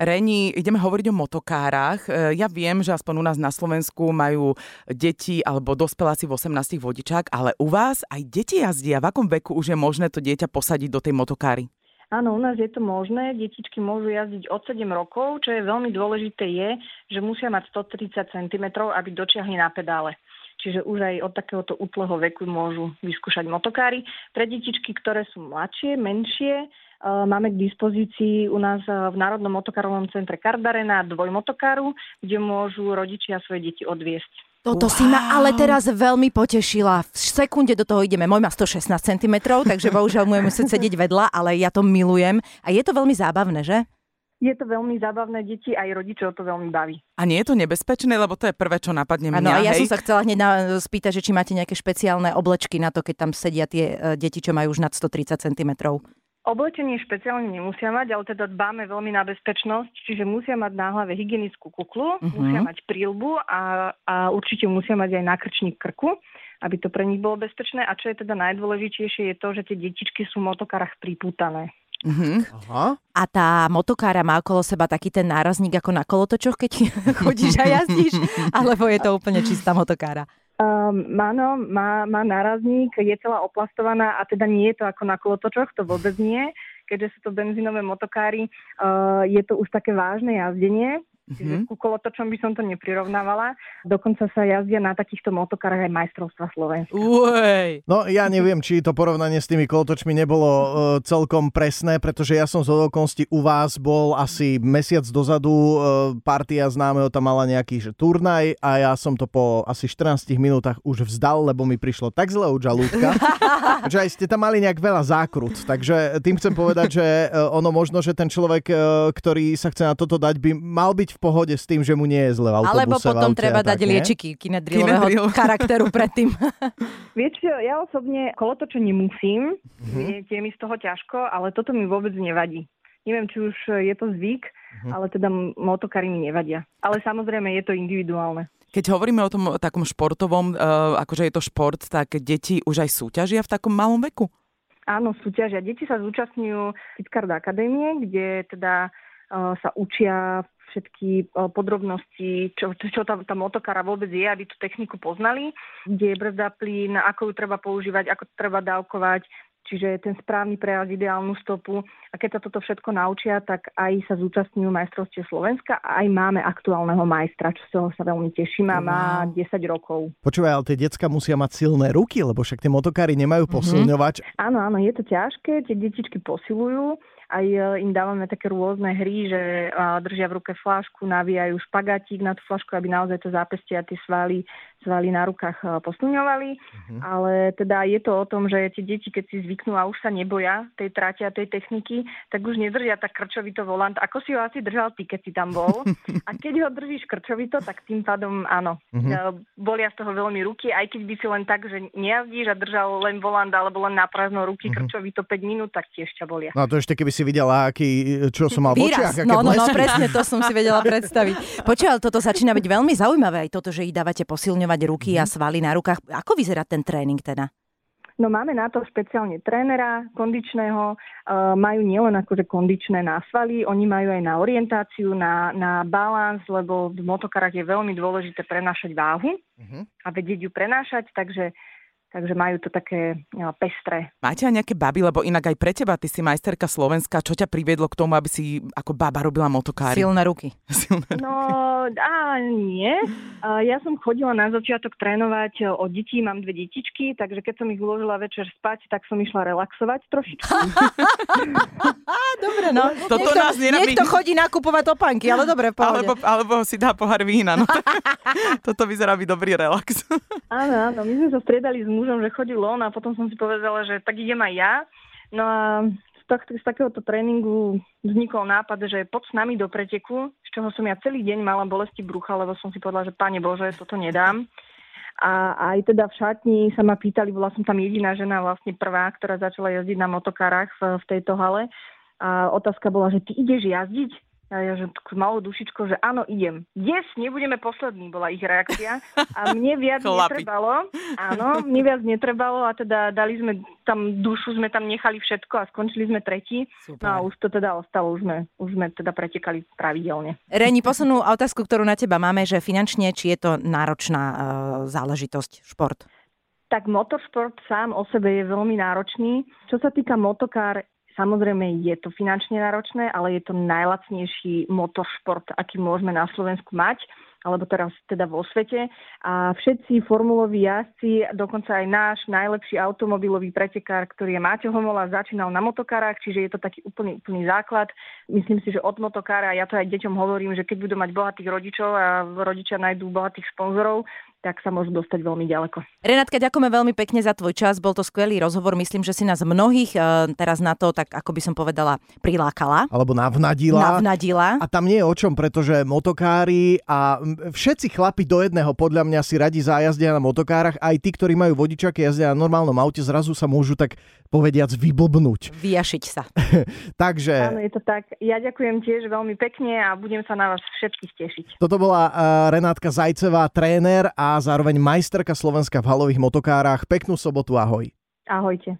Reni, ideme hovoriť o motokárach. Ja viem, že aspoň u nás na Slovensku majú deti alebo dospeláci v 18 vodičák, ale u vás aj deti jazdia. V akom veku už je možné to dieťa posadiť do tej motokáry? Áno, u nás je to možné. Detičky môžu jazdiť od 7 rokov, čo je veľmi dôležité je, že musia mať 130 cm, aby dočiahli na pedále. Čiže už aj od takéhoto útleho veku môžu vyskúšať motokári. Pre detičky, ktoré sú mladšie, menšie, máme k dispozícii u nás v Národnom motokárovom centre Kardarena dvojmotokáru, kde môžu rodičia svoje deti odviesť. Toto si ma ale teraz veľmi potešila. V sekunde do toho ideme. Môj má 116 cm, takže bohužiaľ budem musieť sedieť vedľa, ale ja to milujem. A je to veľmi zábavné, že? Je to veľmi zábavné, deti aj rodičov to veľmi baví. A nie je to nebezpečné, lebo to je prvé, čo napadne mňa. Áno, ja som sa chcela hneď spýtať, že či máte nejaké špeciálne oblečky na to, keď tam sedia tie deti, čo majú už nad 130 cm. Oblečenie špeciálne nemusia mať, ale teda dbáme veľmi na bezpečnosť, čiže musia mať na hlave hygienickú kuklu, musia mať príľbu a určite musia mať aj nákrčník krku, aby to pre nich bolo bezpečné. A čo je teda najdôležitejšie, je to, že tie detičky sú v motokárach pripútané. Aha. A tá motokára má okolo seba taký ten nárazník ako na kolotočoch, keď chodíš a jazdíš, alebo je to úplne čistá motokára? Áno, má nárazník, je celá oplastovaná a teda nie je to ako na kolotočoch, to vôbec nie. Keďže sú to benzínové motokári, je to už také vážne jazdenie. Čiže ku kolotočom by som to neprirovnávala. Dokonca sa jazdia na takýchto motokárach aj majstrovstvá Slovenska. Uej. No ja neviem, či to porovnanie s tými kolotočmi nebolo celkom presné, pretože ja som z okolností u vás bol asi mesiac dozadu. Partia známeho tam mala nejaký turnaj a ja som to po asi 14 minútach už vzdal, lebo mi prišlo tak zle od žalúdka, že aj ste tam mali nejak veľa zákrut. Takže tým chcem povedať, že ono možno, že ten človek, ktorý sa chce na toto dať, by mal byť pohode s tým, že mu nie je zle v autobuse. Alebo potom treba dať liečiky kinedrilového charakteru predtým. Vieš, ja osobne kolotoče nemusím, je mi z toho ťažko, ale toto mi vôbec nevadí. Neviem, či už je to zvyk, ale teda motokári mi nevadia. Ale samozrejme je to individuálne. Keď hovoríme o tom takom športovom, akože je to šport, tak deti už aj súťažia v takom malom veku? Áno, súťažia. Deti sa zúčastňujú Kid Card akadémie, kde teda sa učia všetky podrobnosti, čo tá motokára vôbec je, aby tú techniku poznali, kde je brzda, plyn, ako ju treba používať, ako treba dávkovať, čiže ten správny prejazd, ideálnu stopu. A keď sa toto všetko naučia, tak aj sa zúčastňujú majstrovstiev Slovenska a aj máme aktuálneho majstra, čo z toho sa veľmi teším a má 10 rokov. Počúvaj, ale tie decka musia mať silné ruky, lebo však tie motokári nemajú posilňovač. Áno, je to ťažké, tie detičky posilujú. Aj im dávame také rôzne hry, že držia v ruke fľašku, navíjajú špagatík na tú fľašku, aby naozaj to zápestie a tie svaly na rukách posilňovali. Ale teda je to o tom, že tie deti, keď si zvyknú a už sa neboja tej trate a tej techniky, tak už nedržia tak krčovito volant, ako si ho asi držal ty, keď si tam bol. A keď ho držíš krčovito, tak tým pádom áno. Bolia z toho veľmi ruky, aj keď by si len tak, že nejazdíš a držal len volant alebo len na prázdno ruky krčovito 5 minút, tak tiež ťa bolia. No to ešte keby si videla, čo som mal v očiach. No, presne, to som si vedela predstaviť. Počúval, toto začína byť veľmi zaujímavé, aj toto, že ich dávate posilňovať ruky a svaly na rukách. Ako vyzerá ten tréning teda? No máme na to špeciálne trénera kondičného, majú nielen akože kondičné na svaly, oni majú aj na orientáciu, na balans, lebo v motokarách je veľmi dôležité prenášať váhu a vedieť ju prenášať, takže majú to také pestré. Máte aj nejaké baby, lebo inak aj pre teba, ty si majsterka Slovenska, čo ťa priviedlo k tomu, aby si ako baba robila motokári? Silné ruky. No, nie. Ja som chodila na začiatok trénovať od detí, mám 2 detičky, takže keď som ich uložila večer spať, tak som išla relaxovať trošičku. Dobre, no. Toto nás nenabí. Niekto chodí nakupovať topánky, ale dobre, pohode. Alebo si dá pohár vína. No. Toto vyzerá byť dobrý relax. Áno, my sme sa striedali s mužom, že chodil on a potom som si povedala, že tak idem aj ja. No a z takéhoto tréningu vznikol nápad, že poď s nami do preteku, z čoho som ja celý deň mala bolesti brucha, lebo som si povedala, že Pane Bože, toto nedám. A aj teda v šatni sa ma pýtali, bola som tam jediná žena, vlastne prvá, ktorá začala jazdiť na motokárach v tejto hale. A otázka bola, že ty ideš jazdiť? A ja že s malou dušičkou, že áno, idem. Yes, nebudeme poslední, bola ich reakcia. A mne viac netrebalo. Áno, mne viac netrebalo a teda dali sme tam dušu, sme tam nechali všetko a skončili sme tretí. Super. No a už to teda ostalo, už sme teda pretekali pravidelne. Reni, poslednú otázku, ktorú na teba máme, že finančne, či je to náročná záležitosť, šport? Tak motorsport sám o sebe je veľmi náročný. Čo sa týka motokár, samozrejme je to finančne náročné, ale je to najlacnejší motoršport, aký môžeme na Slovensku mať, alebo teraz teda vo svete. A všetci formuloví jazdci, dokonca aj náš najlepší automobilový pretekár, ktorý je Matej Homola, začínal na motokárach, čiže je to taký úplný základ. Myslím si, že od motokára, ja to aj deťom hovorím, že keď budú mať bohatých rodičov a rodičia nájdú bohatých sponzorov, tak sa môžu dostať veľmi ďaleko. Renátka, ďakujeme veľmi pekne za tvoj čas. Bol to skvelý rozhovor. Myslím, že si nás mnohých teraz na to, tak ako by som povedala, prilákala. Alebo navnadila. A tam nie je o čom, pretože motokári a všetci chlapi do jedného podľa mňa si radi zájazdia na motokárach. Aj tí, ktorí majú vodičaky, jazdia na normálnom aute, zrazu sa môžu tak povediac vyblbnúť. Vyjašiť sa. Takže... Áno, je to tak. Ja ďakujem tiež veľmi pekne a budem sa na vás všetkých tešiť. Toto bola Renátka Zajcevá, tréner a zároveň majsterka Slovenska v halových motokárach. Peknú sobotu, ahoj. Ahojte.